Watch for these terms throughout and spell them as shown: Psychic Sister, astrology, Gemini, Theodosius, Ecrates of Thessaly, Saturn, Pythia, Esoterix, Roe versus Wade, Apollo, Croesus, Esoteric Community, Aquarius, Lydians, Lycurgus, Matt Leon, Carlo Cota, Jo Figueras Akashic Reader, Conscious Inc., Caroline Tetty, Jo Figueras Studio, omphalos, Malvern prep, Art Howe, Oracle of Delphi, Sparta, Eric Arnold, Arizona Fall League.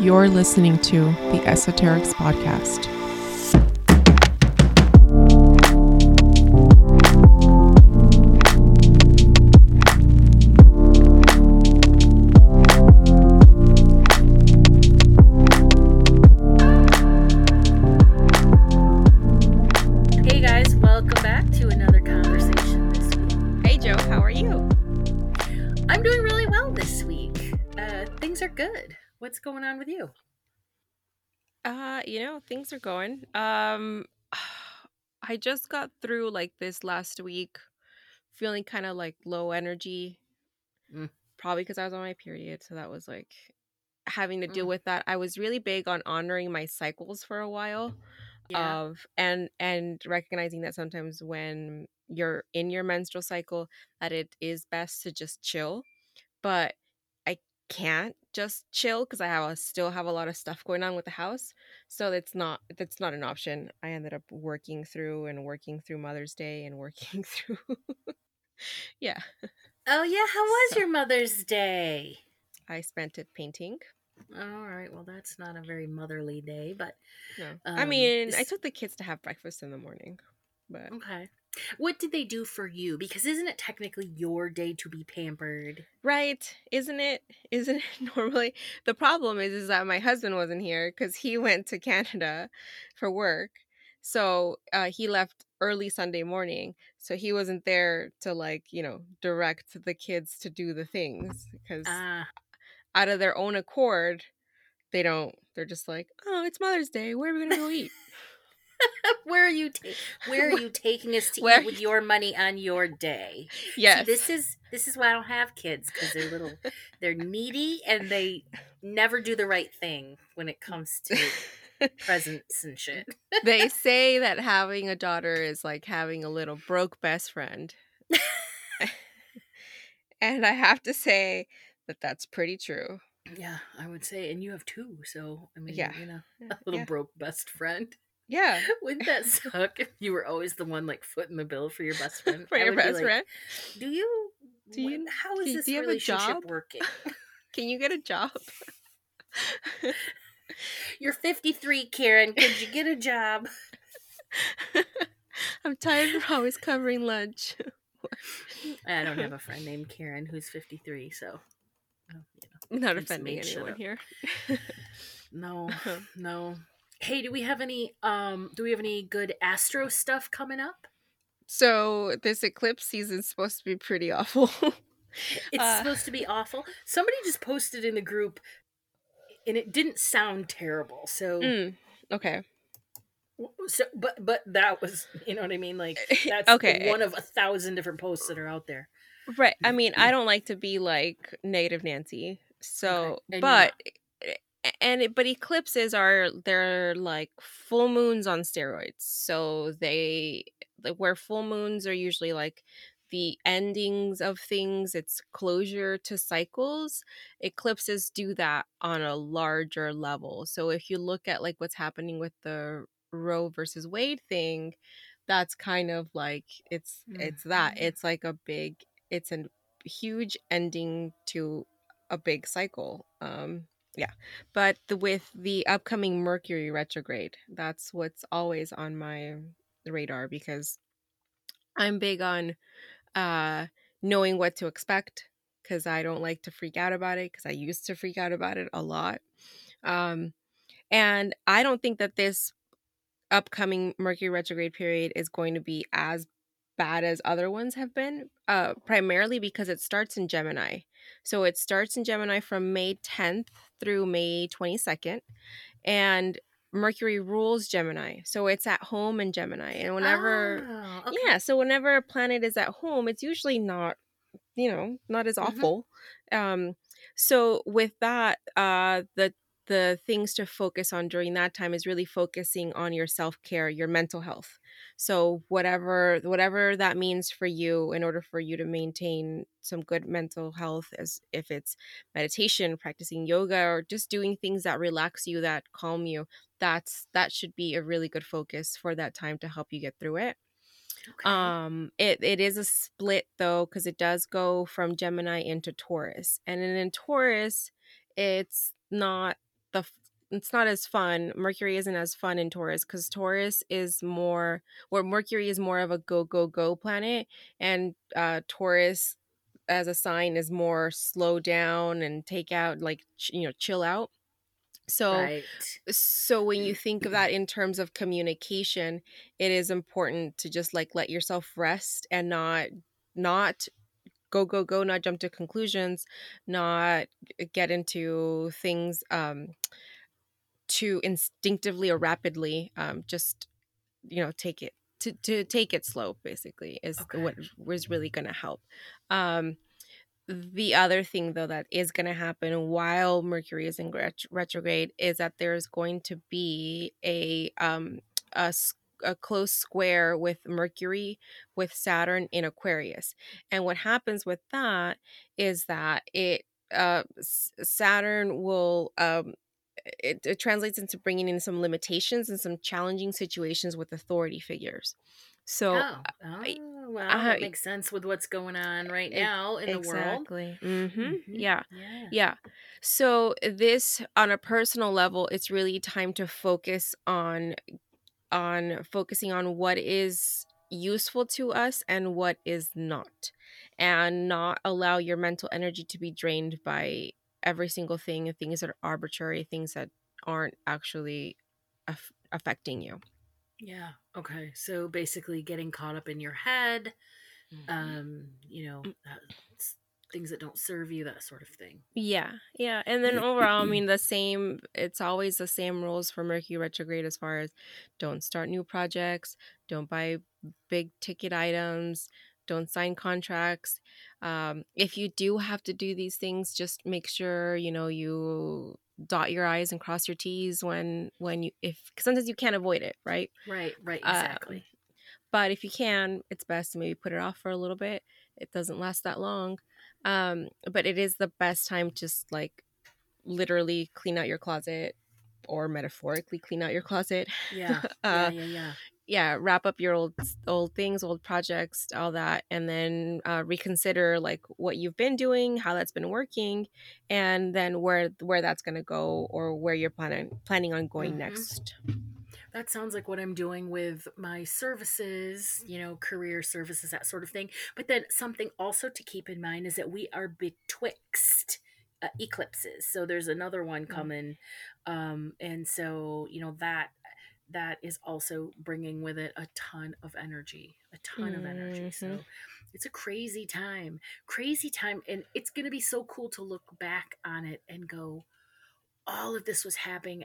You're listening to The Esoterix Podcast. Hey guys, welcome back to another conversation this week. Hey Jo, how are you? I'm doing really well this week. Things are good. What's going on with you? Things are going. I just got through this last week feeling kind of low energy, probably because I was on my period. So that was having to deal with that. I was really big on honoring my cycles for a while, and recognizing that sometimes when you're in your menstrual cycle, that it is best to just chill. But can't just chill because I still have a lot of stuff going on with the house, so that's not an option. I ended up working through Mother's Day and working through How was your Mother's Day? I spent it painting. All right, well that's not a very motherly day, but no. I took the kids to have breakfast in the morning, but okay. What did they do for you? Because isn't it technically your day to be pampered? Right. Isn't it normally? The problem is that my husband wasn't here because he went to Canada for work. So he left early Sunday morning. So he wasn't there to direct the kids to do the things, because out of their own accord, they're just like, oh, it's Mother's Day. Where are we going to go eat? Where are you taking us to eat with your money on your day? Yes. See, this is why I don't have kids, because they're needy and they never do the right thing when it comes to presents and shit. They say that having a daughter is like having a little broke best friend. And I have to say that that's pretty true. Yeah, I would say, and you have two, so a little broke best friend. Yeah. Wouldn't that suck if you were always the one footing the bill for your best friend? For your best friend? How is this relationship working? Can you get a job? You're 53, Karen. Could you get a job? I'm tired of always covering lunch. I don't have a friend named Karen who's 53, so. Not offending anyone here. No. Hey, do we have any good astro stuff coming up? So this eclipse season's supposed to be pretty awful. It's supposed to be awful. Somebody just posted in the group and it didn't sound terrible. So okay. So but that was, you know what I mean? That's okay. One of 1,000 different posts that are out there. Right. I mean, I don't like to be negative Nancy. So okay. But eclipses they're like full moons on steroids. So where full moons are usually the endings of things, it's closure to cycles. Eclipses do that on a larger level. So if you look at what's happening with the Roe versus Wade thing, that's kind of it's a huge ending to a big cycle. Yeah, but with the upcoming Mercury retrograde, that's what's always on my radar, because I'm big on knowing what to expect, because I don't like to freak out about it, because I used to freak out about it a lot. And I don't think that this upcoming Mercury retrograde period is going to be as bad as other ones have been, primarily because it starts in Gemini. So it starts in Gemini from May 10th through May 22nd, and Mercury rules Gemini. So it's at home in Gemini. And whenever a planet is at home, it's usually not as awful. Mm-hmm. So with that, the things to focus on during that time is really focusing on your self-care, your mental health. So whatever that means for you, in order for you to maintain some good mental health, as if it's meditation, practicing yoga, or just doing things that relax you, that calm you, that should be a really good focus for that time to help you get through it. Okay. It is a split, though, because it does go from Gemini into Taurus. And in Taurus, it's not as fun. Mercury isn't as fun in Taurus because Taurus is more, where Mercury is more of a go, go, go planet. And Taurus as a sign is more slow down and take out, like, chill out. So, right. So when you think of that in terms of communication, it is important to just like let yourself rest and not go, go, go, not jump to conclusions, not get into things too instinctively or rapidly. Just take it slow, basically, is what is really going to help. The other thing, though, that is going to happen while Mercury is in retrograde is that there is going to be a close square with Mercury, with Saturn in Aquarius. And what happens with that is that Saturn will... It translates into bringing in some limitations and some challenging situations with authority figures. So, that makes sense with what's going on right now in the world. Mm-hmm. Mm-hmm. Yeah. So this, on a personal level, it's really time to focus on focusing on what is useful to us and what is not, and not allow your mental energy to be drained by every single thing, things that are arbitrary, things that aren't actually affecting you. Yeah. Okay. So basically getting caught up in your head, mm-hmm. Things that don't serve you, that sort of thing. Yeah. Yeah. And then overall, it's always the same rules for Mercury retrograde as far as don't start new projects, don't buy big ticket items, don't sign contracts. If you do have to do these things, just make sure you dot your I's and cross your T's because sometimes you can't avoid it, right? Right, exactly. But if you can, it's best to maybe put it off for a little bit. It doesn't last that long, but it is the best time to just like literally clean out your closet, or metaphorically clean out your closet. Yeah. Yeah, wrap up your old things, old projects, all that, and then reconsider like what you've been doing, how that's been working, and then where that's going to go, or where you're planning on going mm-hmm. next. That sounds like what I'm doing with my services, career services, that sort of thing. But then something also to keep in mind is that we are betwixt eclipses. So there's another one coming. Mm-hmm. And so, that is also bringing with it a ton of energy. So it's a crazy time. And it's going to be so cool to look back on it and go, all of this was happening,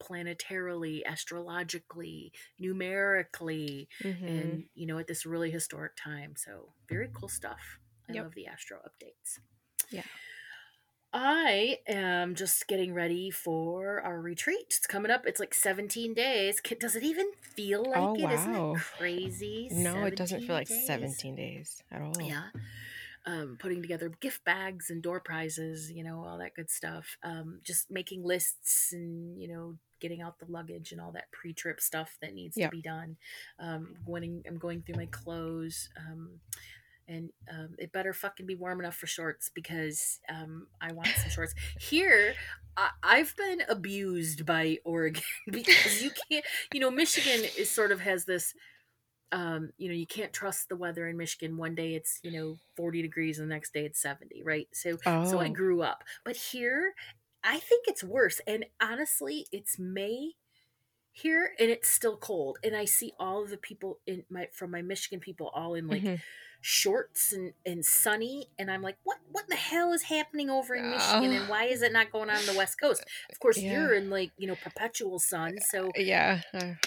planetarily, astrologically, numerically, mm-hmm. and, at this really historic time. So very cool stuff. I love the astro updates. Yeah. I am just getting ready for our retreat. It's coming up. It's like 17 days. Does it even feel like it? Wow. Isn't it crazy? No, it doesn't feel like 17 days at all. Yeah. Putting together gift bags and door prizes, all that good stuff. Just making lists and, getting out the luggage and all that pre-trip stuff that needs to be done. I'm going through my clothes. And it better fucking be warm enough for shorts because I want some shorts. Here, I've been abused by Oregon because you can't, Michigan is sort of has this, you can't trust the weather in Michigan. One day it's, 40 degrees and the next day it's 70, right? So I grew up. But here, I think it's worse. And honestly, it's May here and it's still cold. And I see all of the people from my Michigan people all in like, mm-hmm. shorts and sunny, and I'm like, what in the hell is happening over in Michigan, and why is it not going on the West Coast? Of course, you're in like perpetual sun, so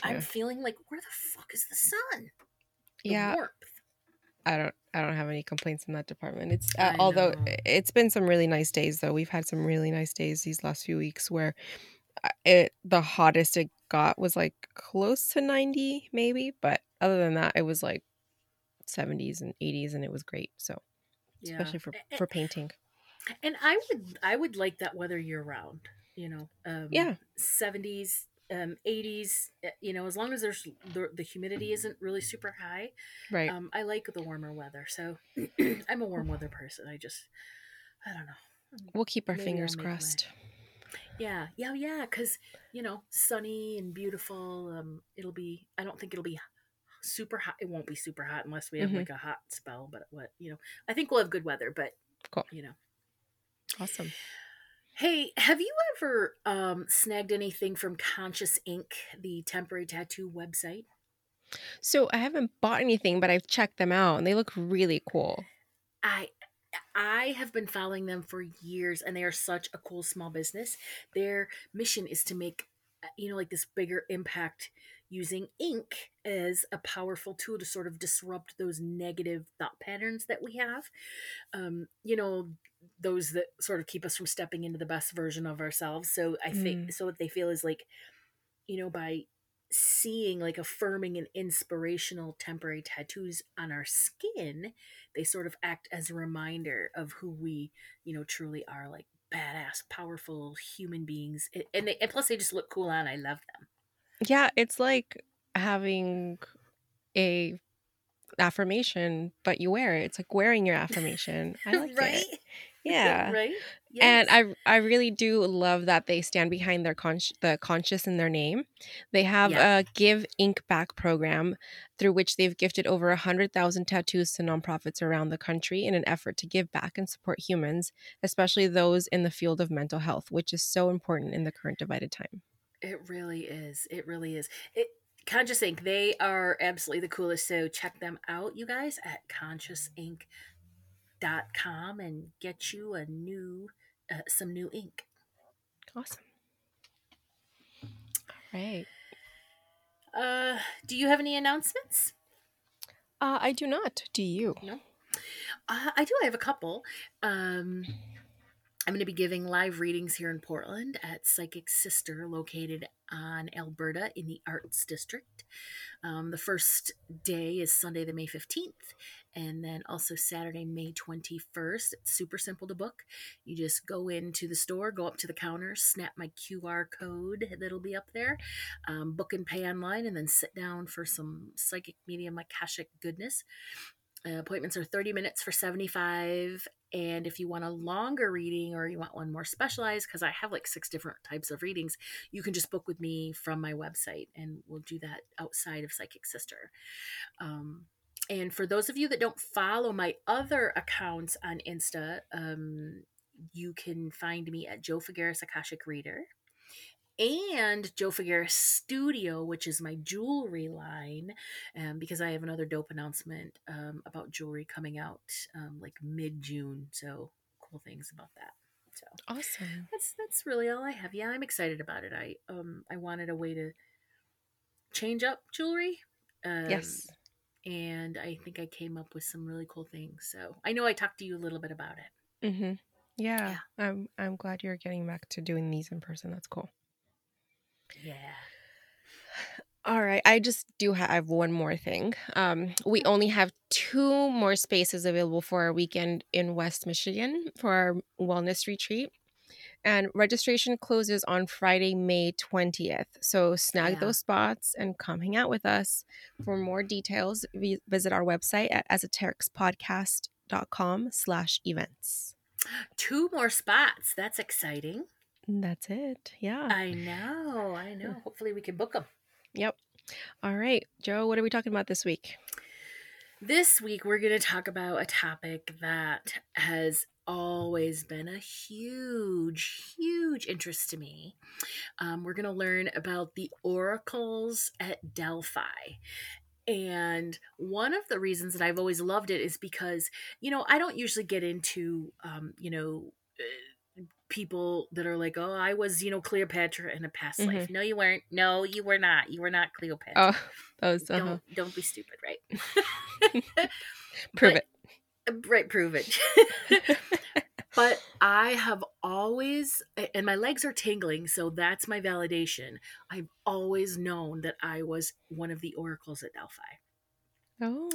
I'm feeling like, where the fuck is the sun? The warmth. I don't have any complaints in that department. It's although it's been some really nice days though. We've had some really nice days these last few weeks where the hottest it got was like close to 90 maybe, but other than that, it was like 70s and 80s, and it was great. So especially for painting. And I would like that weather year round, 70s 80s, you know, as long as there's the humidity isn't really super high. Right. I like the warmer weather. So I'm a warm weather person. I don't know. We'll keep our fingers crossed. Yeah. Yeah. Yeah. Cause you know, sunny and beautiful. It'll be, I don't think it'll be super hot. It won't be super hot unless we have like a hot spell, but what, you know, I think we'll have good weather, but cool. You know. Awesome. Hey, have you ever snagged anything from Conscious Inc., the temporary tattoo website? So I haven't bought anything, but I've checked them out, and they look really cool. I have been following them for years, and they are such a cool small business. Their mission is to make, you know, like this bigger impact using ink as a powerful tool to sort of disrupt those negative thought patterns that we have. You know, those that sort of keep us from stepping into the best version of ourselves. So I think, so what they feel is like, you know, by seeing like affirming and inspirational temporary tattoos on our skin, they sort of act as a reminder of who we, you know, truly are, like badass, powerful human beings. And plus they just look cool on. I love them. Yeah. It's like having a affirmation, but you wear it. It's like wearing your affirmation. I like right? it. Yeah. Right? Yes. And I really do love that they stand behind their the conscious in their name. They have a Give Ink Back program through which they've gifted over 100,000 tattoos to nonprofits around the country in an effort to give back and support humans, especially those in the field of mental health, which is so important in the current divided time. It really is. It really is. Conscious Inc. They are absolutely the coolest. So check them out, you guys, at ConsciousInk.com and get you a new, some new ink. Awesome. All right. Do you have any announcements? I do not. Do you? No. I do. I have a couple. I'm going to be giving live readings here in Portland at Psychic Sister, located on Alberta in the Arts District. The first day is Sunday, the May 15th, and then also Saturday, May 21st. It's super simple to book. You just go into the store, go up to the counter, snap my QR code that'll be up there, book and pay online, and then sit down for some psychic medium Akashic goodness. Appointments are 30 minutes for $75. And if you want a longer reading or you want one more specialized, because I have like 6 different types of readings, you can just book with me from my website and we'll do that outside of Psychic Sister. And for those of you that don't follow my other accounts on Insta, you can find me at Jo Figueras Akashic Reader and Jo Figueras Studio, which is my jewelry line, because I have another dope announcement about jewelry coming out like mid-June. So cool things about that. So awesome. That's really all I have. Yeah, I'm excited about it. I wanted a way to change up jewelry. Yes. And I think I came up with some really cool things. So I know I talked to you a little bit about it. Mm-hmm. Yeah. I'm glad you're getting back to doing these in person. That's cool. Yeah. All right. I just do have one more thing. We only have 2 more spaces available for our weekend in West Michigan for our wellness retreat. And registration closes on Friday, May 20th. So snag those spots and come hang out with us. For more details, visit our website at esoterixpodcast.com/events. 2 more spots. That's exciting. That's it. Yeah. I know. Hopefully we can book them. Yep. All right, Jo, what are we talking about this week? This week we're going to talk about a topic that has always been a huge, huge interest to me. We're going to learn about the oracles at Delphi. And one of the reasons that I've always loved it is because, you know, I don't usually get into, you know, people that are like, oh, I was, you know, Cleopatra in a past life. No, you weren't. No, you were not. You were not Cleopatra. Oh, that was, don't be stupid, right? Prove it. Right, prove it. But I have always, and my legs are tingling, so that's my validation. I've always known that I was one of the oracles at Delphi. Oh.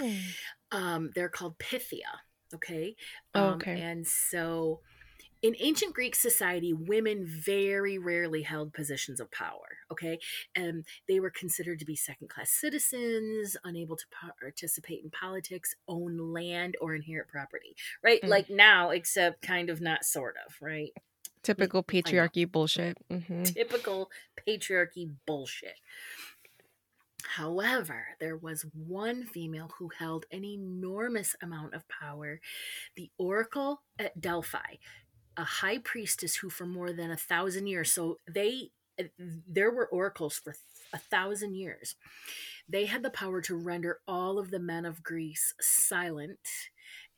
They're called Pythia. Okay. And so In ancient Greek society, women very rarely held positions of power, okay? And they were considered to be second-class citizens, unable to participate in politics, own land, or inherit property, right? Mm. Like now, except kind of not sort of, right? Typical patriarchy bullshit. Mm-hmm. Typical patriarchy bullshit. However, there was one female who held an enormous amount of power, the Oracle at Delphi, a high priestess who for more than 1,000 years, so there were oracles for 1,000 years. They had the power to render all of the men of Greece silent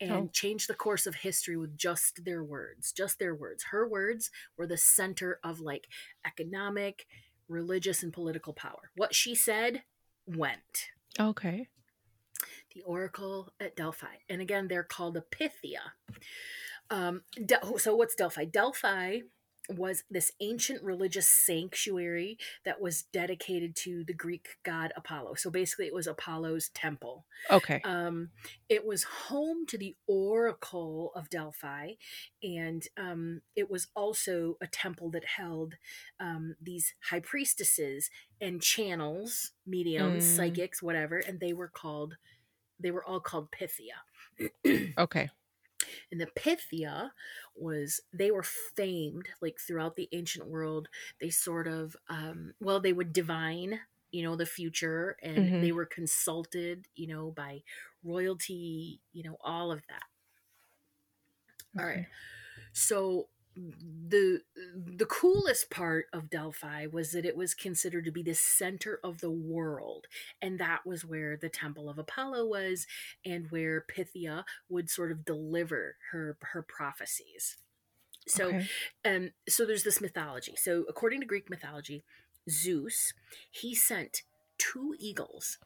and change the course of history with just their words, Her words were the center of like economic, religious, and political power. What she said went. Okay. The Oracle at Delphi. And again, they're called the Pythia. So what's Delphi? Delphi was this ancient religious sanctuary that was dedicated to the Greek god Apollo. So basically it was Apollo's temple. Okay. It was home to the Oracle of Delphi, and it was also a temple that held these high priestesses and channels, mediums, psychics, whatever, and they were all called Pythia. Okay. And the Pythia they were famed like throughout the ancient world. They sort of, they would divine, the future, and they were consulted, by royalty, all of that. Okay. All right. So the coolest part of Delphi was that it was considered to be the center of the world, and that was where the temple of Apollo was and where Pythia would sort of deliver her prophecies. So there's this mythology. So according to Greek mythology, Zeus, he sent two eagles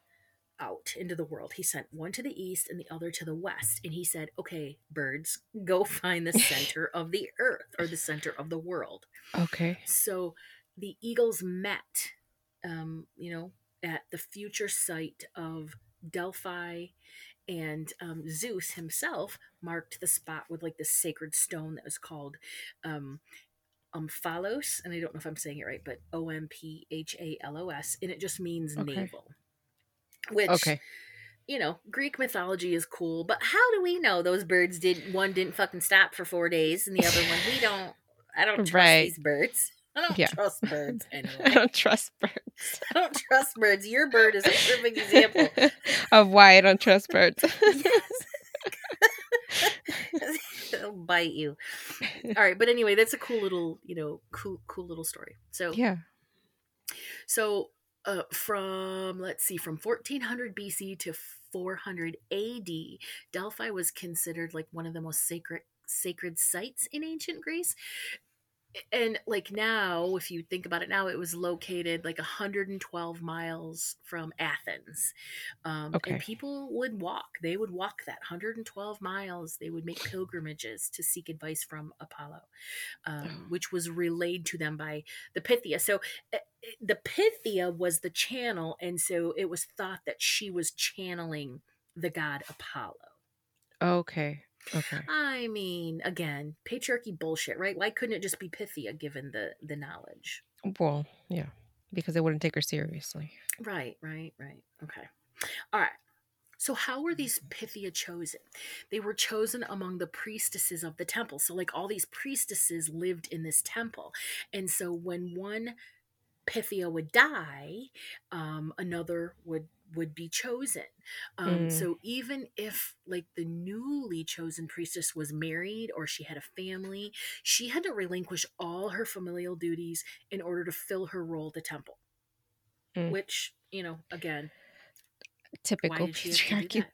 out into the world. He sent one to the east and the other to the west, and he said, okay, birds, go find the center of the earth, or the center of the world. Okay. So the eagles met at the future site of Delphi, and Zeus himself marked the spot with like the sacred stone that was called omphalos, and I don't know if I'm saying it right, but omphalos, and it just means navel. Which, Greek mythology is cool, but how do we know those birds didn't fucking stop for 4 days and the other one, I don't trust these birds. I don't trust birds anyway. I don't trust birds. Your bird is a perfect example of why I don't trust birds. Yes. They'll bite you. All right. But anyway, that's a cool little story. So, yeah. So, from 1400 BC to 400 AD, Delphi was considered like one of the most sacred sites in ancient Greece. And like now, if you think about it now, it was located like 112 miles from Athens. And people would walk. They would walk that 112 miles. They would make pilgrimages to seek advice from Apollo, which was relayed to them by the Pythia. So the Pythia was the channel. And so it was thought that she was channeling the god Apollo. Okay. Okay. I mean, again, patriarchy bullshit, right? Why couldn't it just be Pythia given the knowledge? Well, yeah, because they wouldn't take her seriously. Right. Okay. All right. So how were these Pythia chosen? They were chosen among the priestesses of the temple. So like all these priestesses lived in this temple. And so when one Pythia would die, another would be chosen. So even if like the newly chosen priestess was married or she had a family, she had to relinquish all her familial duties in order to fill her role at the temple, which, again, typical patriarchy.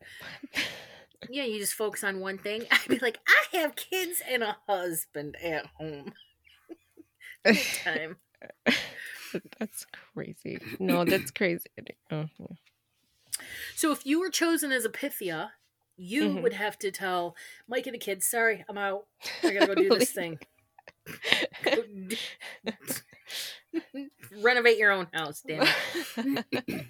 Yeah. You just focus on one thing. I'd be like, I have kids and a husband at home. Good time. That's crazy. No, that's crazy. Oh. So if you were chosen as a Pythia, you would have to tell Mike and the kids, sorry, I'm out. I gotta go do this thing. Renovate your own house, damn it.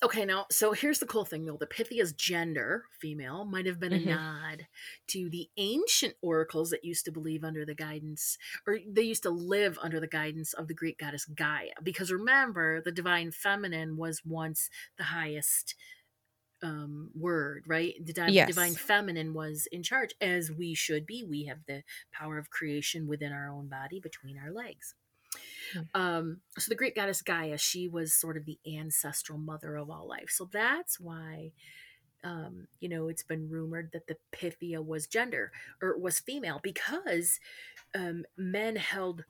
Okay, now, so here's the cool thing, though. The Pythia's gender, female, might have been a nod to the ancient oracles that used to believe under the guidance, or they used to live under the guidance of the Greek goddess Gaia. Because remember, the divine feminine was once the highest word, right? The divine feminine was in charge, as we should be. We have the power of creation within our own body, between our legs. So the Greek goddess Gaia, she was sort of the ancestral mother of all life. So that's why, you know, it's been rumored that the Pythia was gender or was female, because men held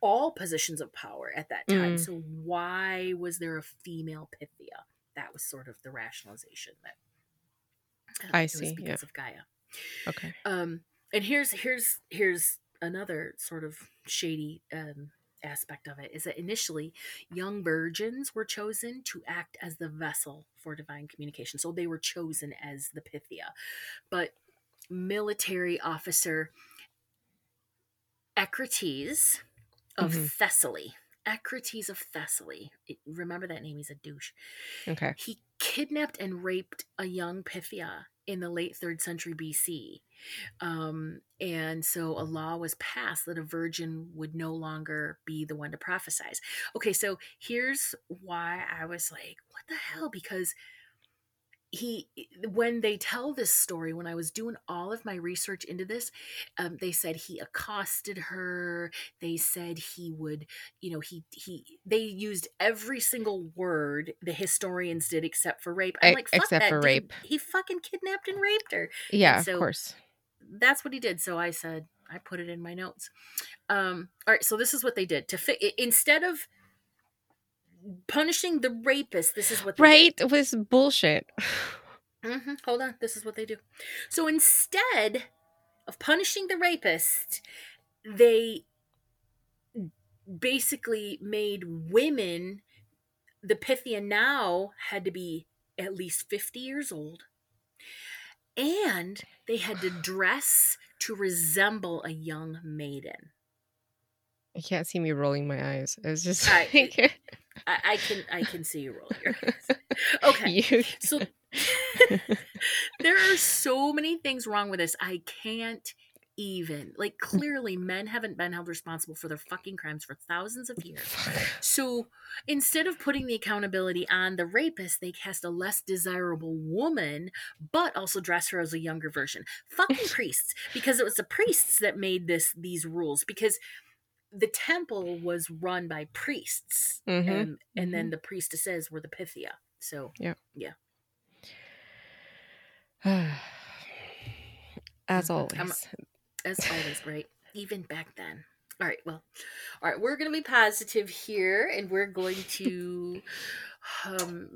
all positions of power at that time. So why was there a female Pythia? That was sort of the rationalization that I see. It was because of Gaia. Okay. And here's another sort of shady aspect of it, is that initially young virgins were chosen to act as the vessel for divine communication. So they were chosen as the Pythia. But military officer Ecrates of Thessaly, Ecrates of Thessaly, remember that name, he's a douche. Okay. He kidnapped and raped a young Pythia in the late 3rd century BC. And so a law was passed that a virgin would no longer be the one to prophesy. Okay, so here's why I was like, what the hell? Because when they tell this story, when I was doing all of my research into this, they said he accosted her. They said he would, you know, they used every single word the historians did except for rape. I'm like, fuck except that for dude. Rape. He fucking kidnapped and raped her. Yeah, so of course. That's what he did. So I said, I put it in my notes. All right. So this is what they did to instead of punishing the rapist, this is what they did. It was bullshit. Hold on. This is what they do. So instead of punishing the rapist, they basically made women, the Pythia now had to be at least 50 years old, and they had to dress to resemble a young maiden. I can't see me rolling my eyes. It was just I can see you roll your eyes. Okay. So there are so many things wrong with this. I can't even. Like, clearly men haven't been held responsible for their fucking crimes for thousands of years. So instead of putting the accountability on the rapist, they cast a less desirable woman, but also dress her as a younger version. Fucking priests. Because it was the priests that made these rules. Because the temple was run by priests, and then the priestesses were the Pythia. So, as always. As always, right? Even back then. All right, well, we're going to be positive here, and we're going to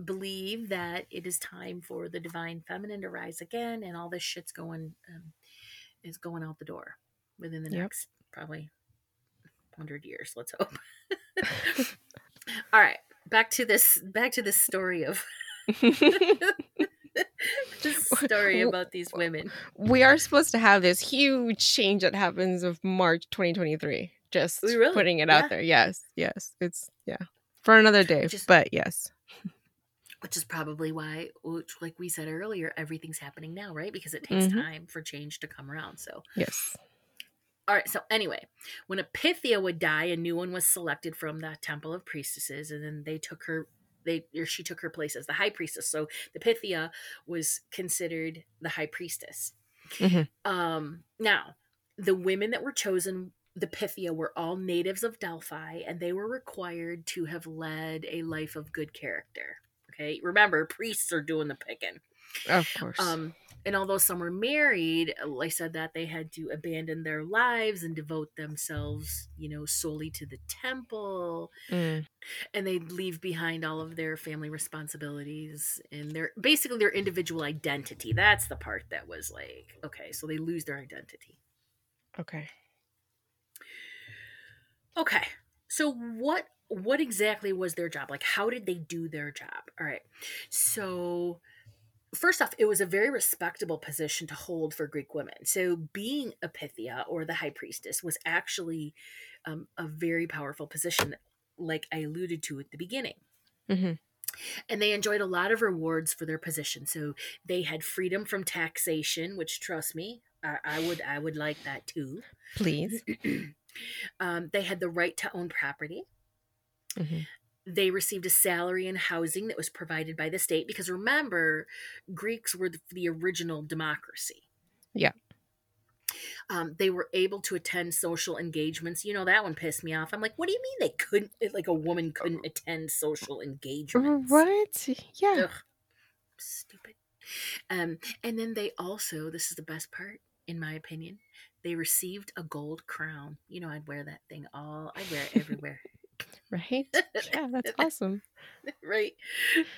believe that it is time for the divine feminine to rise again, and all this shit's going out the door within the next, probably 100 years, let's hope. All right, back to this story of this story about these women. We are supposed to have this huge change that happens of March 2023. Just putting it out there. Yes, it's for another day, but yes. Which is probably why, like we said earlier, everything's happening now, right? Because it takes time for change to come around. So yes. All right, so anyway, when a Pythia would die, a new one was selected from the temple of priestesses, and then she took her place as the high priestess. So the Pythia was considered the high priestess. Now, the women that were chosen, the Pythia, were all natives of Delphi, and they were required to have led a life of good character. Okay, remember, priests are doing the picking. Of course. And although some were married, I said that they had to abandon their lives and devote themselves, you know, solely to the temple. And they'd leave behind all of their family responsibilities and their individual identity. That's the part that was like, okay, so they lose their identity. Okay. So what exactly was their job? Like, how did they do their job? All right. So first off, it was a very respectable position to hold for Greek women. So being a Pythia or the high priestess was actually a very powerful position, like I alluded to at the beginning. And they enjoyed a lot of rewards for their position. So they had freedom from taxation, which, trust me, I would like that too. Please. They had the right to own property. Mm-hmm. They received a salary and housing that was provided by the state. Because remember, Greeks were the original democracy. Yeah. They were able to attend social engagements. You know, that one pissed me off. I'm like, what do you mean they couldn't, like a woman couldn't attend social engagements? What? Yeah. Ugh. Stupid. And then they also, this is the best part, in my opinion, they received a gold crown. You know, I'd wear that thing all, I'd wear it everywhere. Right? Yeah, that's awesome. Right.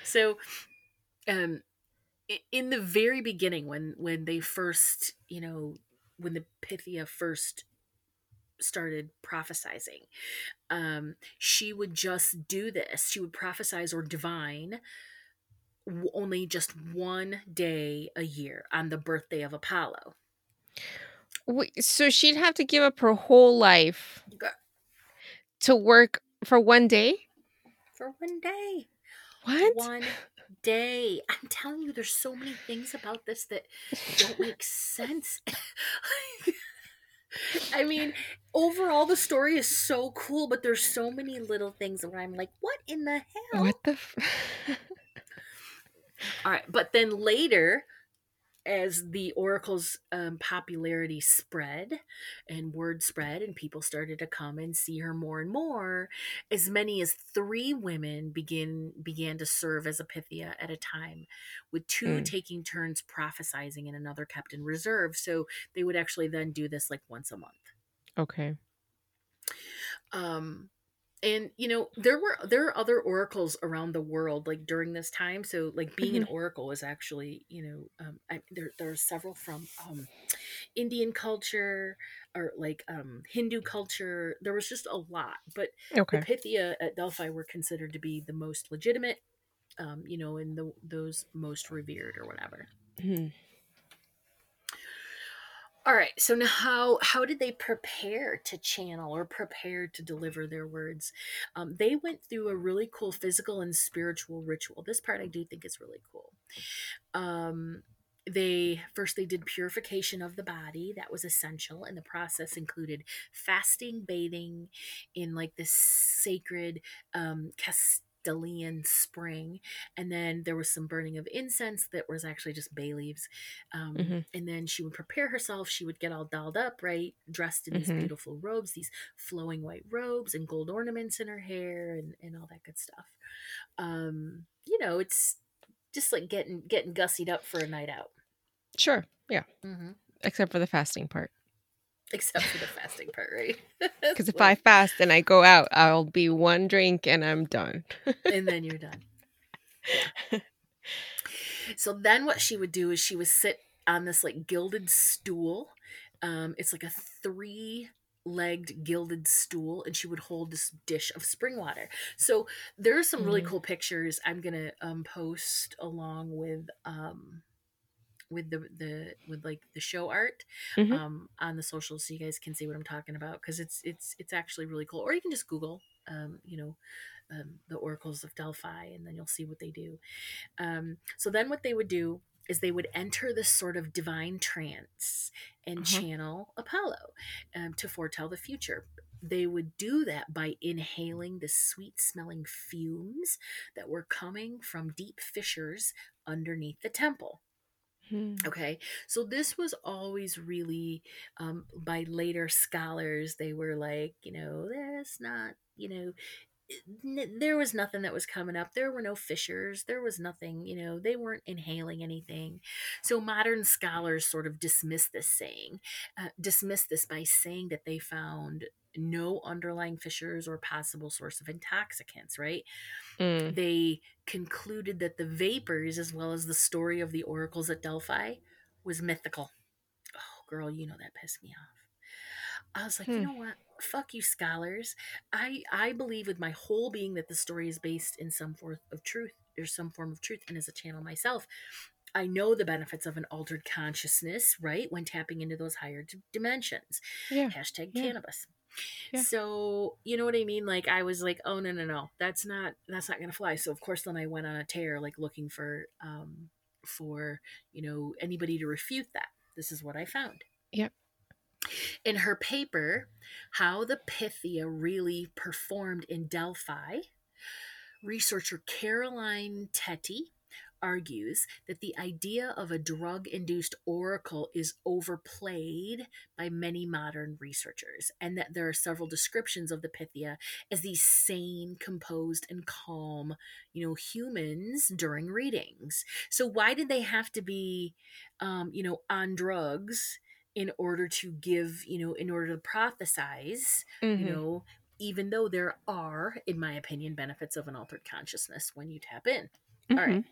So, in the very beginning, when they first, you know, when the Pythia first started prophesizing, she would just do this. She would prophesize or divine only just one day a year on the birthday of Apollo. Wait, so she'd have to give up her whole life to work for one day? For one day. What? One day. I'm telling you, there's so many things about this that don't make sense. I mean, overall, the story is so cool, but there's so many little things where I'm like, what in the hell? What the... All right. But then later, as the oracle's popularity spread and word spread and people started to come and see her more and more, as many as 3 women began to serve as a Pythia at a time, with 2 taking turns prophesizing and another kept in reserve. So they would actually then do this like once a month. Okay. And, you know, there are other oracles around the world, like, during this time. So, like, being an oracle is actually, you know, there are several from Indian culture or, like, Hindu culture. There was just a lot. But the Pythia at Delphi were considered to be the most legitimate, you know, and those most revered or whatever. Mm-hmm. All right. So now how did they prepare to channel or prepare to deliver their words? They went through a really cool physical and spiritual ritual. This part I do think is really cool. They did purification of the body. That was essential. And the process included fasting, bathing in like this sacred Castilian spring, and then there was some burning of incense that was actually just bay leaves. And then she would prepare herself. She would get all dolled up, right, dressed in these beautiful robes, these flowing white robes and gold ornaments in her hair and all that good stuff. You know, it's just like getting gussied up for a night out. Sure. Yeah. Mm-hmm. Except for the fasting part. Except for the fasting part, right? Because if I fast and I go out, I'll be one drink and I'm done. And then you're done. Yeah. So then what she would do is she would sit on this like gilded stool. It's like a 3-legged gilded stool, and she would hold this dish of spring water. So there are some really cool pictures I'm going to post along with the show art on the socials, so you guys can see what I'm talking about, because it's actually really cool. Or you can just Google the oracles of Delphi, and then you'll see what they do. So then what they would do is they would enter this sort of divine trance and channel Apollo to foretell the future. They would do that by inhaling the sweet-smelling fumes that were coming from deep fissures underneath the temple. Okay, so this was always really, by later scholars, they were like, you know, that's not, you know, there was nothing that was coming up. There were no fissures. There was nothing, you know, they weren't inhaling anything. So modern scholars sort of dismiss this by saying that they found no underlying fissures or possible source of intoxicants, right? They concluded that the vapors, as well as the story of the oracles at Delphi, was mythical. Oh, girl, you know, that pissed me off. I was like, you know what? Fuck you, scholars. I believe with my whole being that the story is based in some form of truth, and as a channel myself, I know the benefits of an altered consciousness, right? When tapping into those higher dimensions. Yeah. Hashtag cannabis. Yeah. So, you know what I mean? Like, I was like, oh, no, that's not going to fly. So of course, then I went on a tear, like looking for, you know, anybody to refute that. This is what I found. Yep. In her paper, How the Pythia Really Performed in Delphi, researcher Caroline Tetty argues that the idea of a drug-induced oracle is overplayed by many modern researchers, and that there are several descriptions of the Pythia as these sane, composed, and calm, you know, humans during readings. So why did they have to be, you know, on drugs in order to give, you know, in order to prophesize, mm-hmm. you know, even though there are, in my opinion, benefits of an altered consciousness when you tap in. Mm-hmm. All right.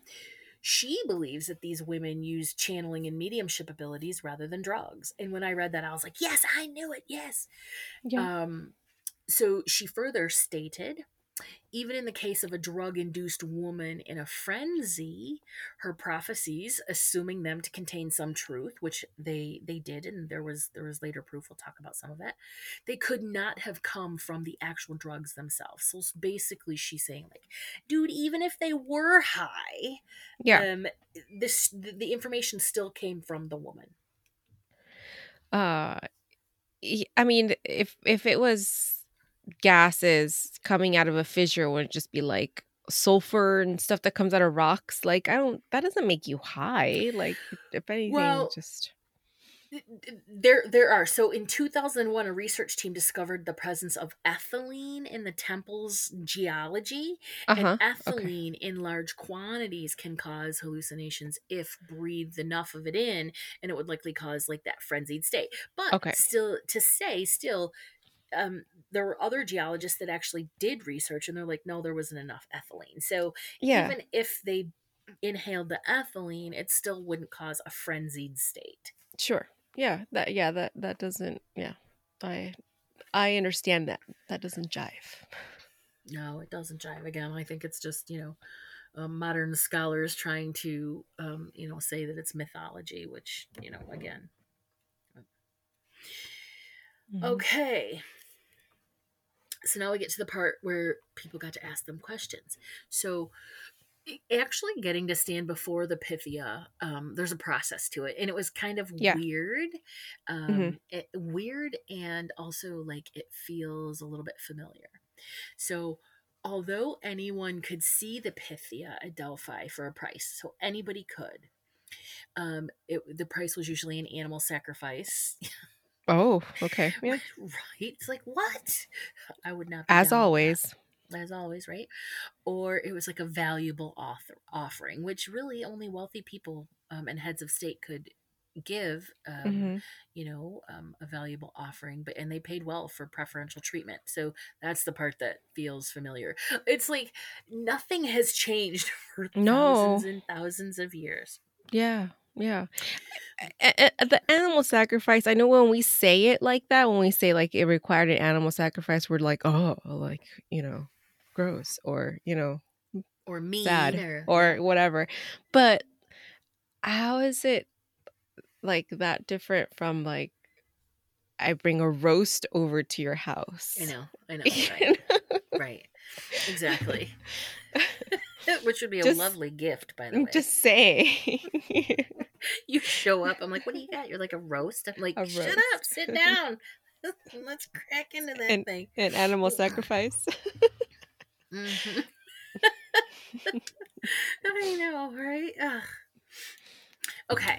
She believes that these women use channeling and mediumship abilities rather than drugs. And when I read that, I was like, yes, I knew it. Yes. Yeah. So she further stated, even in the case of a drug-induced woman in a frenzy, her prophecies, assuming them to contain some truth, which they did, and there was later proof, we'll talk about some of that, they could not have come from the actual drugs themselves. So basically she's saying, like, dude, even if they were high, yeah, the information still came from the woman. I mean, if it was gases coming out of a fissure, would just be like sulfur and stuff that comes out of rocks. Like, that doesn't make you high. Like, if anything, well, just there are. So in 2001, a research team discovered the presence of ethylene in the temple's geology, and ethylene in large quantities can cause hallucinations if breathed enough of it in, and it would likely cause like that frenzied state. But still. There were other geologists that actually did research, and they're like, no, there wasn't enough ethylene. So even if they inhaled the ethylene, it still wouldn't cause a frenzied state. Sure. Yeah. That doesn't. Yeah. I understand that. That doesn't jive. No, it doesn't jive. Again, I think it's just, you know, modern scholars trying to, you know, say that it's mythology, which, you know, again. Mm-hmm. Okay. So now we get to the part where people got to ask them questions. So actually getting to stand before the Pythia, there's a process to it. And it was kind of weird. Weird, and also like it feels a little bit familiar. So although anyone could see the Pythia at Delphi for a price, so anybody could, the price was usually an animal sacrifice. Oh, okay. Yeah. Right. It's like, what? I would not be as always. As always, right? Or it was like a valuable offering, which really only wealthy people and heads of state could give, you know, a valuable offering. And they paid well for preferential treatment. So that's the part that feels familiar. It's like nothing has changed for thousands and thousands of years. Yeah. Yeah. The animal sacrifice, I know when we say it like that, when we say like it required an animal sacrifice, we're like, oh, like, you know, gross, or, you know, or mean, sad, or whatever. But how is it like that different from like, I bring a roast over to your house? I know. Right. Right. Exactly. Which would be a lovely gift, by the way. Just say. You show up. I'm like, what do you got? You're like, a roast. I'm like, shut up. Sit down. Let's crack into that thing. An animal sacrifice. Mm-hmm. I know, right? Ugh. Okay.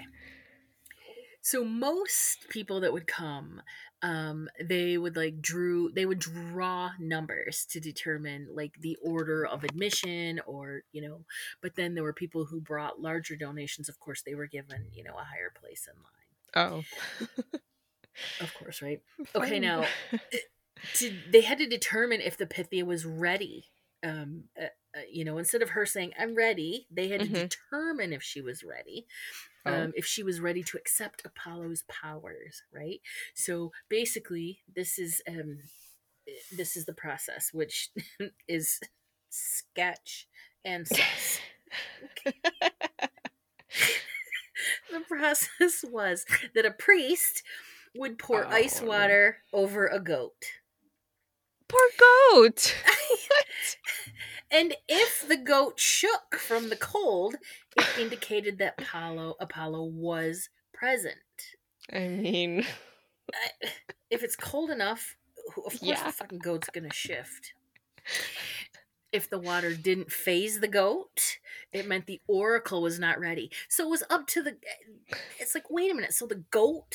So most people that would come, they would draw numbers to determine like the order of admission, or, you know, but then there were people who brought larger donations. Of course, they were given, you know, a higher place in line. Oh, of course. Right. Okay. Now they had to determine if the Pythia was ready. You know, instead of her saying, I'm ready, they had to determine if she was ready. If she was ready to accept Apollo's powers, right? So basically, this is the process, which is sketch and sus. Okay. The process was that a priest would pour ice water over a goat. Poor goat. And if the goat shook from the cold, it indicated that Apollo was present. I mean, if it's cold enough, of course the fucking goat's gonna shift. If the water didn't phase the goat, it meant the oracle was not ready. So it was up to the... It's like, wait a minute. So the goat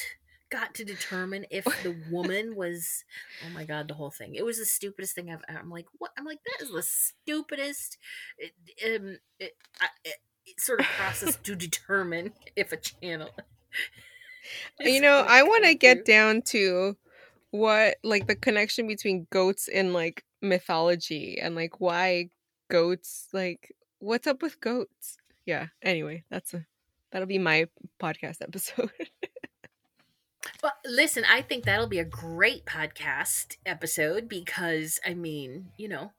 got to determine if the woman was... Oh my God, the whole thing. It was the stupidest thing I've... I'm like, what? I'm like, that is the stupidest sort of process to determine if a channel... You know, I want to get down to what, like, the connection between goats and, like, mythology and, like, why goats, like, what's up with goats? Yeah, anyway, that'll be my podcast episode. Well, listen, I think that'll be a great podcast episode because, I mean, you know,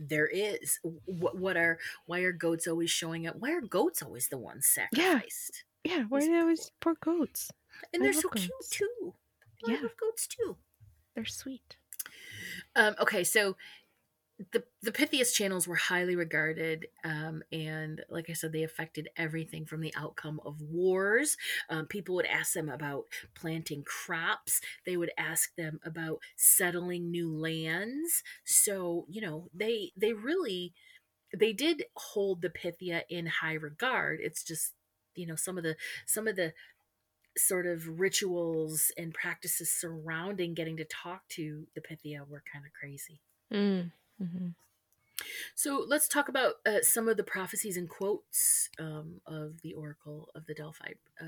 there is why are goats always showing up? Why are goats always the ones sacrificed? Yeah, why are they always poor goats? And they're so cute too. I love goats too. They're sweet. Okay, so the Pythia's channels were highly regarded, and like I said, they affected everything from the outcome of wars. People would ask them about planting crops. They would ask them about settling new lands. So, you know, they did hold the Pythia in high regard. It's just, you know, some of the sort of rituals and practices surrounding getting to talk to the Pythia were kind of crazy. Mm-hmm. So let's talk about some of the prophecies and quotes of the Oracle of the Delphi. I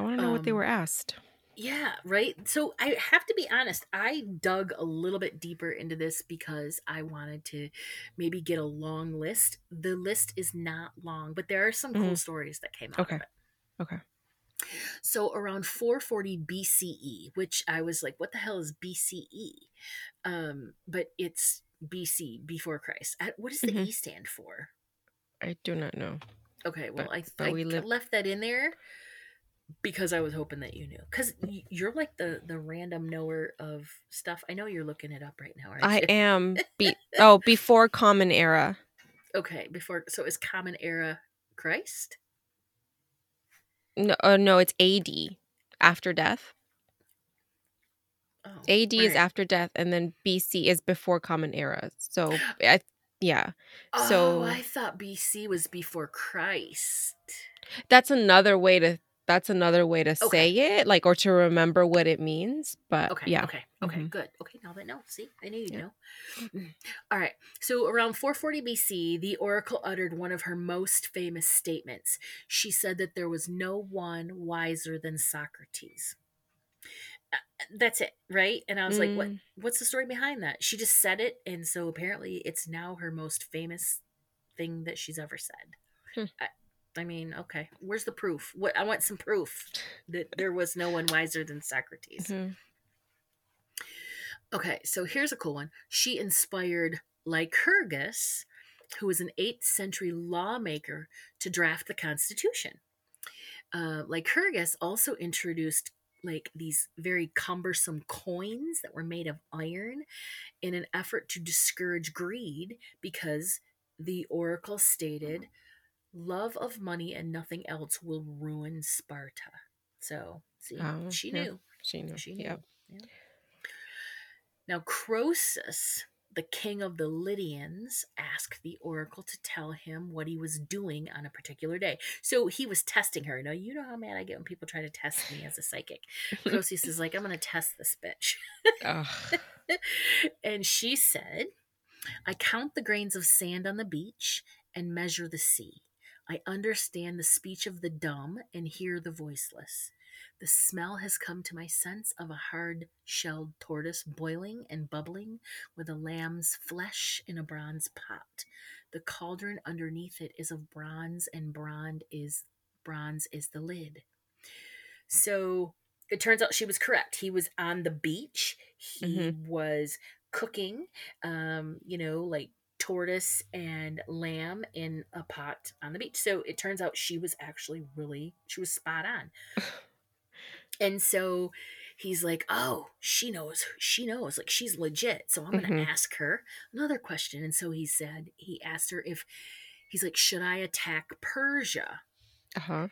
want to know what they were asked. Yeah, right. So I have to be honest, I dug a little bit deeper into this because I wanted to maybe get a long list. The list is not long, but there are some cool stories that came out of it. Okay. So around 440 BCE, which I was like, what the hell is BCE? But it's BC, before Christ. What does the E stand for? I do not know. Okay, well, I left that in there because I was hoping that you knew. Because you're like the random knower of stuff. I know you're looking it up right now, aren't you? I am. Before Common Era. Okay, so is Common Era Christ? No, no, it's AD, after death. AD is after death, and then BC is before Common Era. So, I thought BC was before Christ. That's another way to say it, like, or to remember what it means. But good. Okay, now that I know. See, I knew you know. All right. So around 440 BC, the Oracle uttered one of her most famous statements. She said that there was no one wiser than Socrates. That's it, right? And I was like, what's the story behind that? She just said it, and so apparently it's now her most famous thing that she's ever said. I mean, okay. Where's the proof? I want some proof that there was no one wiser than Socrates. Mm-hmm. Okay, so here's a cool one. She inspired Lycurgus, who was an 8th century lawmaker, to draft the Constitution. Lycurgus also introduced like these very cumbersome coins that were made of iron in an effort to discourage greed, because the oracle stated, love of money and nothing else will ruin Sparta. So, see, she knew. She knew. Yep. Yeah. Now, Croesus, the king of the Lydians, asked the oracle to tell him what he was doing on a particular day. So he was testing her. Now, you know how mad I get when people try to test me as a psychic. Croesus is like, I'm going to test this bitch. And she said, I count the grains of sand on the beach and measure the sea. I understand the speech of the dumb and hear the voiceless. The smell has come to my sense of a hard-shelled tortoise boiling and bubbling with a lamb's flesh in a bronze pot. The cauldron underneath it is of bronze, and bronze is the lid. So it turns out she was correct. He was on the beach. He was cooking, you know, like tortoise and lamb in a pot on the beach. So it turns out she was spot on. And so he's like, oh, she knows, like, she's legit. So I'm going to ask her another question. And so he asked her if, he's like, should I attack Persia? Uh-huh.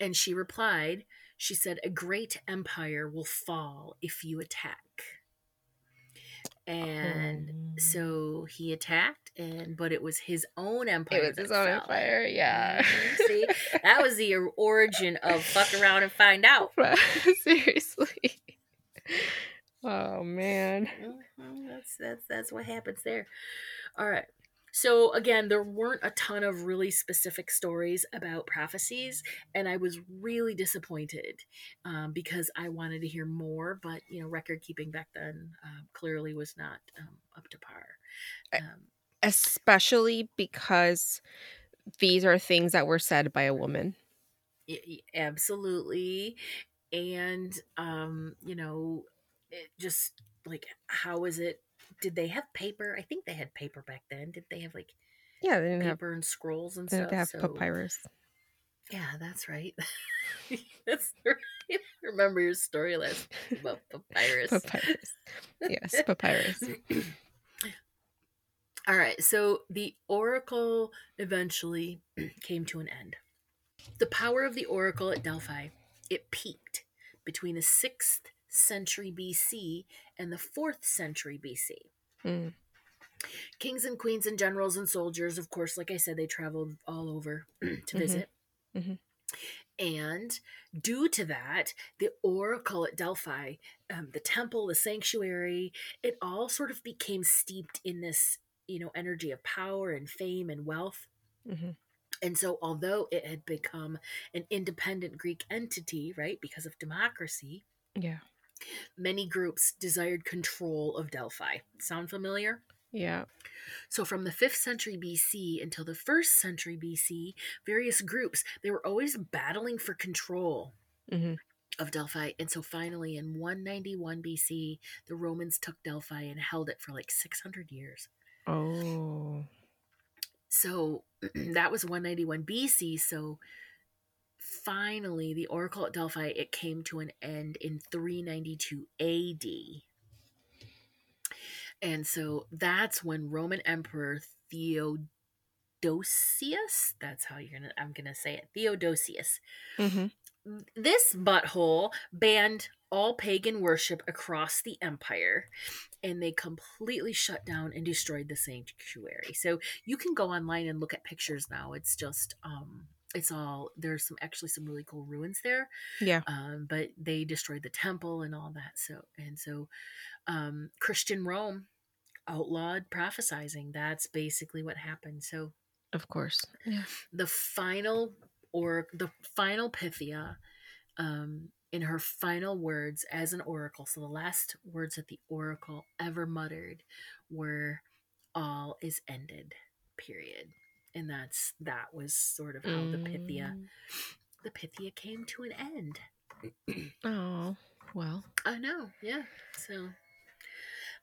And she replied, she said, a great empire will fall if you attack. And so he attacked, but it was his own empire. It was his own empire, yeah. See, that was the origin of fuck around and find out. Seriously. Oh man, that's what happens there. All right. So again, there weren't a ton of really specific stories about prophecies, and I was really disappointed because I wanted to hear more, but record keeping back then clearly was not up to par. Especially because these are things that were said by a woman. Absolutely. And, it just like, how is it? Did they have paper? I think they had paper back then. Did they have they didn't paper have, and scrolls and stuff? They have papyrus. Yeah, that's right. That's right. Remember your story last about papyrus. Papyrus. Yes, papyrus. All right. So the oracle eventually came to an end. The power of the oracle at Delphi, it peaked between the 6th century BC and the 4th century BC. Mm. Kings and queens and generals and soldiers, of course, like I said, they traveled all over to visit. Mm-hmm. And due to that, the oracle at Delphi, the temple, the sanctuary, it all sort of became steeped in this, energy of power and fame and wealth. Mm-hmm. And so although it had become an independent Greek entity, right, because of democracy, yeah, many groups desired control of Delphi. Sound familiar? Yeah. So from the 5th century BC until the 1st century BC, various groups, they were always battling for control of Delphi. And so finally in 191 BC, the Romans took Delphi and held it for 600 years. Oh. So that was 191 BC, so finally, the oracle at Delphi, it came to an end in 392 AD. And so that's when Roman Emperor Theodosius, that's how I'm going to say it, Theodosius. Mm-hmm. This butthole banned all pagan worship across the empire, and they completely shut down and destroyed the sanctuary. So you can go online and look at pictures now. It's just, there's some really cool ruins there. Yeah. But they destroyed the temple and all that. So Christian Rome outlawed prophesizing. That's basically what happened. So of course, yeah. The final Pythia, in her final words as an oracle. So the last words that the oracle ever muttered were, "All is ended," period. And that was sort of how the Pythia came to an end. Oh, well. I know, yeah. So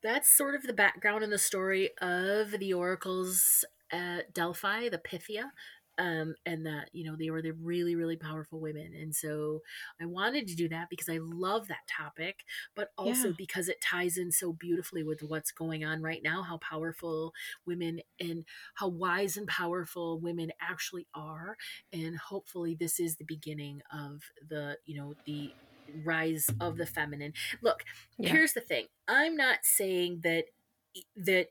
that's sort of the background and the story of the oracles at Delphi, the Pythia, and that, they were the really, really powerful women. And so I wanted to do that because I love that topic, but also because it ties in so beautifully with what's going on right now, how powerful women and how wise and powerful women actually are. And hopefully this is the beginning of the rise of the feminine. Look, here's the thing. I'm not saying that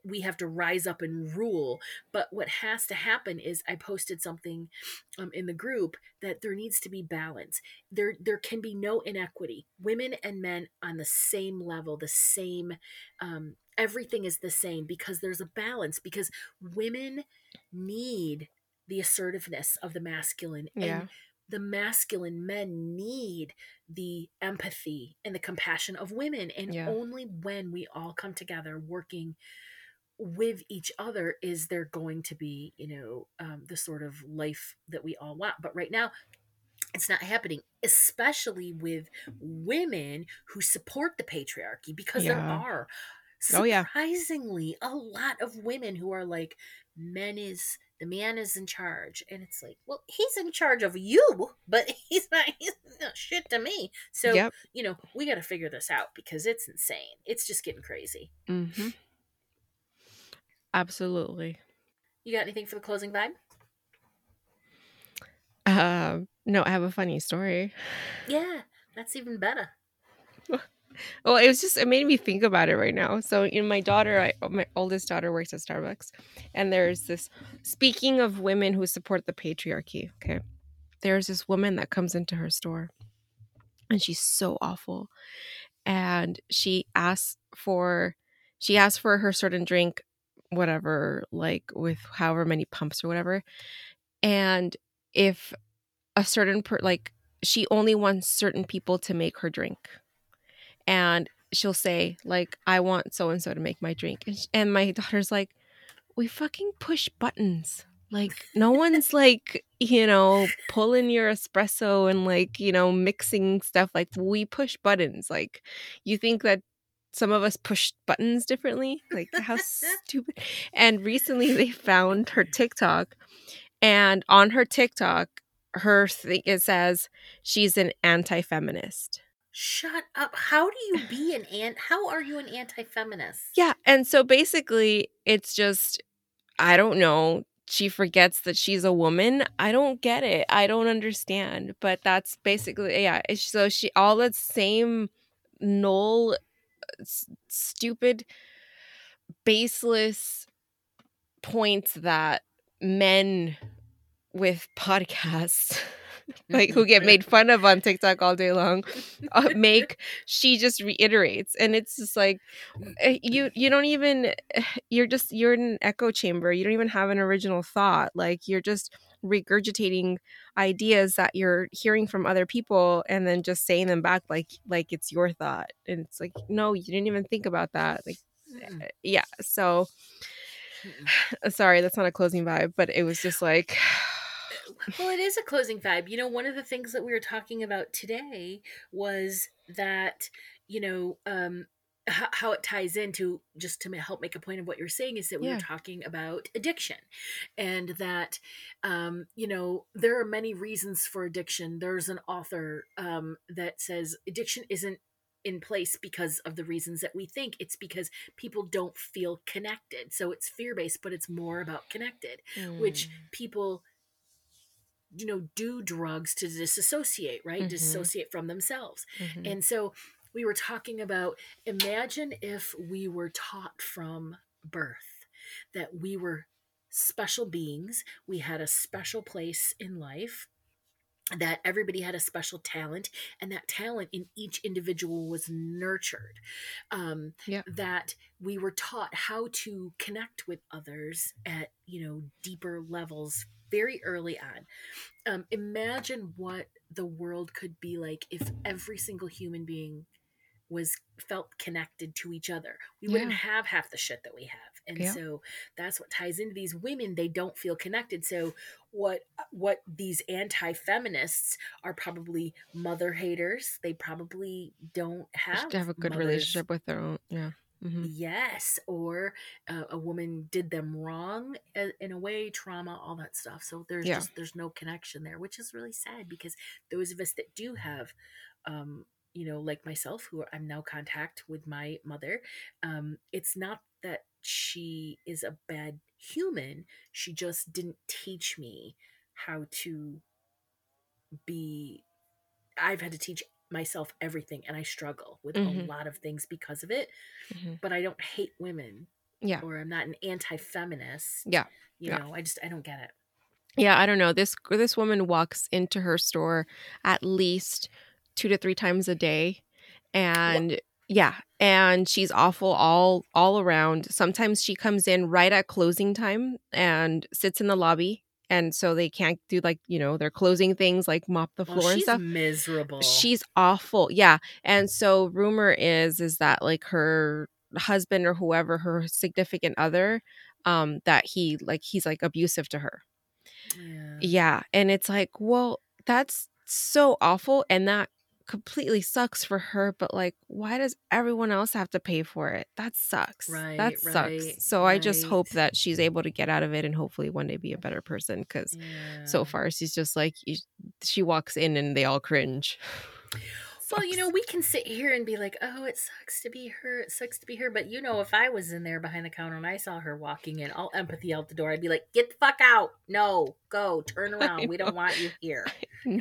we have to rise up and rule, but what has to happen is I posted something in the group that there needs to be balance. There can be no inequity. Women and men on the same level, the same, everything is the same, because there's a balance, because women need the assertiveness of the masculine, and the masculine men need the empathy and the compassion of women. And only when we all come together working with each other is there going to be, the sort of life that we all want. But right now, it's not happening, especially with women who support the patriarchy, because there are surprisingly a lot of women who are like, the man is in charge. And it's like, well, he's in charge of you, but he's not, not shit to me. So, you know, we got to figure this out because it's insane. It's just getting crazy. Mm-hmm. Absolutely. You got anything for the closing vibe? No, I have a funny story. Yeah, that's even better. Well, it was just, it made me think about it right now. So my oldest daughter works at Starbucks, and there's this, speaking of women who support the patriarchy, okay, there's this woman that comes into her store, and she's so awful. And she asked for her certain drink, whatever, like with however many pumps or whatever. And if a certain, she only wants certain people to make her drink. And she'll say, like, I want so-and-so to make my drink. And my daughter's like, we fucking push buttons. Like, no one's, like, you know, pulling your espresso and, like, you know, mixing stuff. Like, we push buttons. Like, you think that some of us push buttons differently? Like, how stupid. And recently they found her TikTok. And on her TikTok, her thing, it says she's an anti-feminist. Shut up. How are you an anti-feminist? Yeah. And so basically it's just, I don't know. She forgets that she's a woman. I don't get it. I don't understand. But that's basically, yeah. So she, all that same null, stupid, baseless points that men with podcasts like who get made fun of on TikTok all day long she just reiterates. And it's just like, you're in an echo chamber. You don't even have an original thought. Like, you're just regurgitating ideas that you're hearing from other people and then just saying them back like it's your thought. And it's like, no, you didn't even think about that. Like, yeah. So sorry, that's not a closing vibe, but it was just like, well, it is a closing vibe. You know, one of the things that we were talking about today was that, you know, how it ties into, just to help make a point of what you're saying, is that we were talking about addiction, and that, you know, there are many reasons for addiction. There's an author that says addiction isn't in place because of the reasons that we think. It's because people don't feel connected. So it's fear-based, but it's more about connected, which people, you know, do drugs to disassociate, right? Mm-hmm. Dissociate from themselves. Mm-hmm. And so we were talking about, imagine if we were taught from birth that we were special beings, we had a special place in life, that everybody had a special talent, and that talent in each individual was nurtured. That we were taught how to connect with others at, you know, deeper levels very early on. Imagine what the world could be like if every single human being felt connected to each other. We wouldn't have half the shit that we have. And so that's what ties into these women. They don't feel connected. So what these anti-feminists are probably mother haters. They probably don't have a good relationship with their own. Yeah. Mm-hmm. Yes. Or a woman did them wrong in a way, trauma, all that stuff. So there's no connection there, which is really sad, because those of us that do have, you know, like myself, who I'm now in contact with my mother, it's not that she is a bad human. She just didn't teach me how to be. I've had to teach myself everything, and I struggle with a lot of things because of it. Mm-hmm. But I don't hate women. Yeah. Or I'm not an anti-feminist. Yeah. You know, I don't get it. Yeah, I don't know. This woman walks into her store at least 2 to 3 times a day, and and she's awful all around. Sometimes she comes in right at closing time and sits in the lobby, and so they can't do, like, you know, they're closing things, like mop the floor and stuff. She's miserable. She's awful. Yeah. And so rumor is that, like, her husband or whoever, her significant other, that he's like abusive to her. Yeah. And it's like, well, that's so awful, and that completely sucks for her, but like, why does everyone else have to pay for it? That sucks. That sucks. So I just hope that she's able to get out of it and hopefully one day be a better person, because so far she's just like, she walks in and they all cringe. Well, you know, we can sit here and be like, oh, it sucks to be her. It sucks to be her. But, you know, if I was in there behind the counter and I saw her walking in, all empathy out the door, I'd be like, get the fuck out. No, go. Turn around. We don't want you here. No,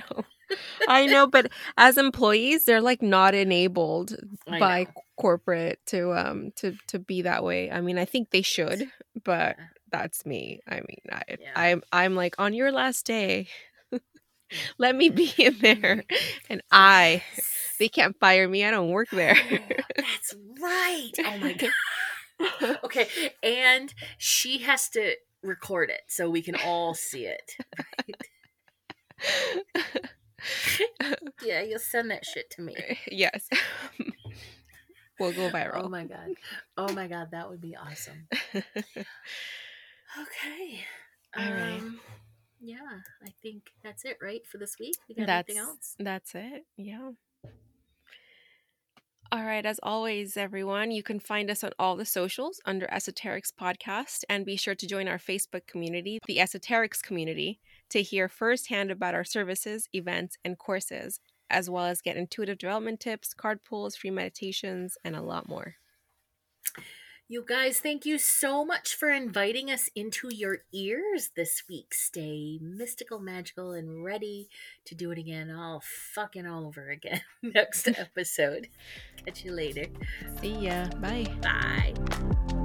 I know. But as employees, they're like not enabled by corporate to be that way. I mean, I think they should, but that's me. I mean, I'm like, on your last day, let me be in there, and they can't fire me. I don't work there. That's right. Oh my God. Okay. And she has to record it so we can all see it. Right? Yeah, you'll send that shit to me. Yes. We'll go viral. Oh my God. Oh my God. That would be awesome. Okay. All right. Yeah, I think that's it, right, for this week? We got anything else? That's it, yeah. All right, as always, everyone, you can find us on all the socials under Esoterix Podcast, and be sure to join our Facebook community, the Esoterix Community, to hear firsthand about our services, events, and courses, as well as get intuitive development tips, card pulls, free meditations, and a lot more. You guys, thank you so much for inviting us into your ears this week. Stay mystical, magical, and ready to do it again all over again next episode. Catch you later. See ya. Bye. Bye.